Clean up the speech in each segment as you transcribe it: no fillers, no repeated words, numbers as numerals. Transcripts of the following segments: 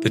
The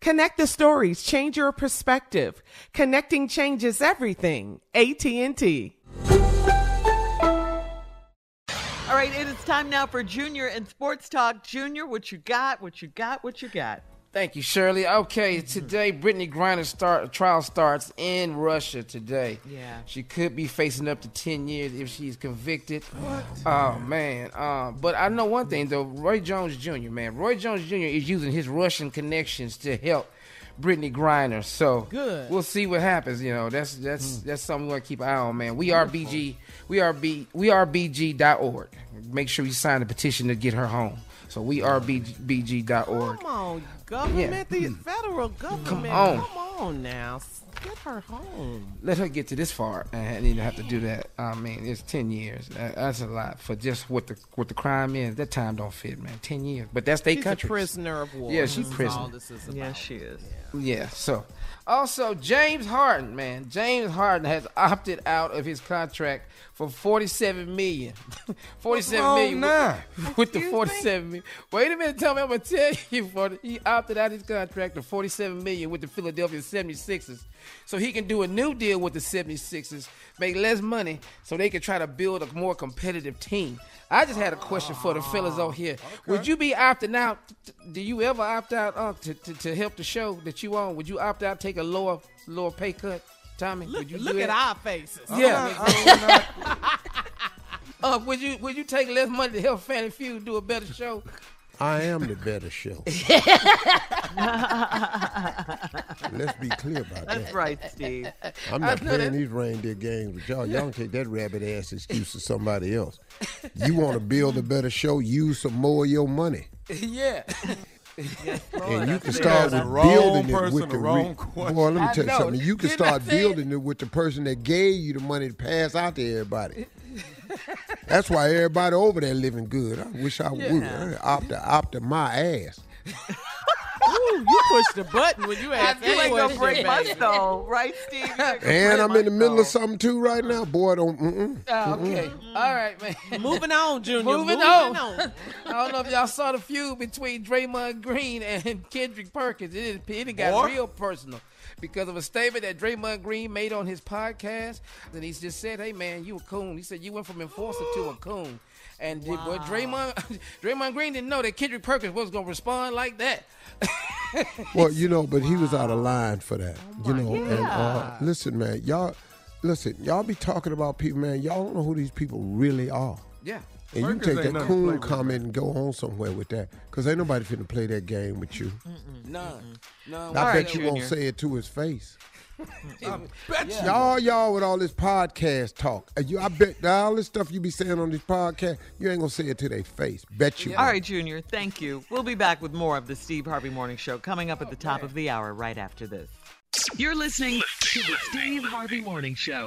Connect the stories, change your perspective. Connecting changes everything. AT&T. All right, it is time now for Junior and Sports Talk. Junior, what you got? Thank you, Shirley. Okay, today, Brittany Griner's trial starts in Russia today. Yeah. She could be facing up to 10 years if she's convicted. What? Oh, man. But I know one thing, though. Roy Jones Jr., man. Roy Jones Jr. is using his Russian connections to help Brittany Griner. So good. We'll see what happens. You know, that's something we want to keep an eye on, man. WeRBG.org. Make sure you sign the petition to get her home. So WeRBG.org. Come on, government, yeah. The federal government. Come on now. Get her home. Let her get to this far and didn't have to do that. I mean, it's 10 years. That's a lot for just what the crime is. That time don't fit, man. 10 years. But that's their country. She's a prisoner of war. Yeah, she's prisoner. Yeah, she is. Yeah, so. Also, James Harden, man. James Harden has opted out of his contract for $47 million. Wait a minute, tell me. I'm going to tell you. He opted out of his contract for $47 million with the Philadelphia 76ers so he can do a new deal with the 76ers, make less money so they can try to build a more competitive team. I just had a question for the fellas out here. Okay. Would you be opting out? Do you ever opt out to help the show that you on? Would you opt out, take a lower pay cut? Tommy, look, would you look at our faces? Yeah. Would you take less money to help Family Feud do a better show? I am the better show. Let's be clear about that. That's right, Steve. I'm not playing these reindeer games with y'all. Y'all don't take that rabbit-ass excuse to somebody else. You want to build a better show, use some more of your money. Yeah. And you can start with building it with the wrong question. Boy, let me tell you something. You can start building it with the person that gave you the money to pass out to everybody. That's why everybody over there living good. I wish I would. Opta my ass. You pushed the button when you asked that question, baby. Though, right, Steve? And I'm in the middle of something, too, right now. Boy, don't, okay. All right, man. Moving on, Junior. Moving on. I don't know if y'all saw the feud between Draymond Green and Kendrick Perkins. It got real personal because of a statement that Draymond Green made on his podcast. And he just said, hey, man, you a coon. He said, you went from enforcer to a coon. And wow. Draymond Green didn't know that Kendrick Perkins was going to respond like that. Well, you know, but he was out of line for that. And listen, man, y'all be talking about people, man. Y'all don't know who these people really are. Yeah. And Perkins, you can take that cool comment and go home somewhere with that, because ain't nobody finna play that game with you. None. I bet you won't say it to his face. Y'all with all this podcast talk. I bet all this stuff you be saying on this podcast, you ain't gonna say it to their face. Bet you. Yeah. All right, Junior, thank you. We'll be back with more of the Steve Harvey Morning Show coming up at the top of the hour right after this. You're listening to the Steve Harvey Morning Show.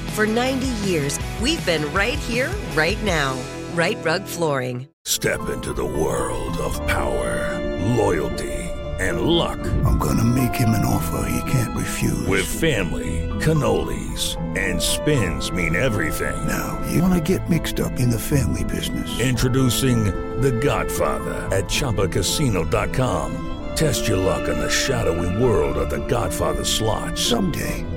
For 90 years, we've been right here, right now. Right Rug Flooring. Step into the world of power, loyalty, and luck. I'm going to make him an offer he can't refuse. With family, cannolis, and spins mean everything. Now, you want to get mixed up in the family business. Introducing The Godfather at ChumbaCasino.com. Test your luck in the shadowy world of The Godfather slot. Someday,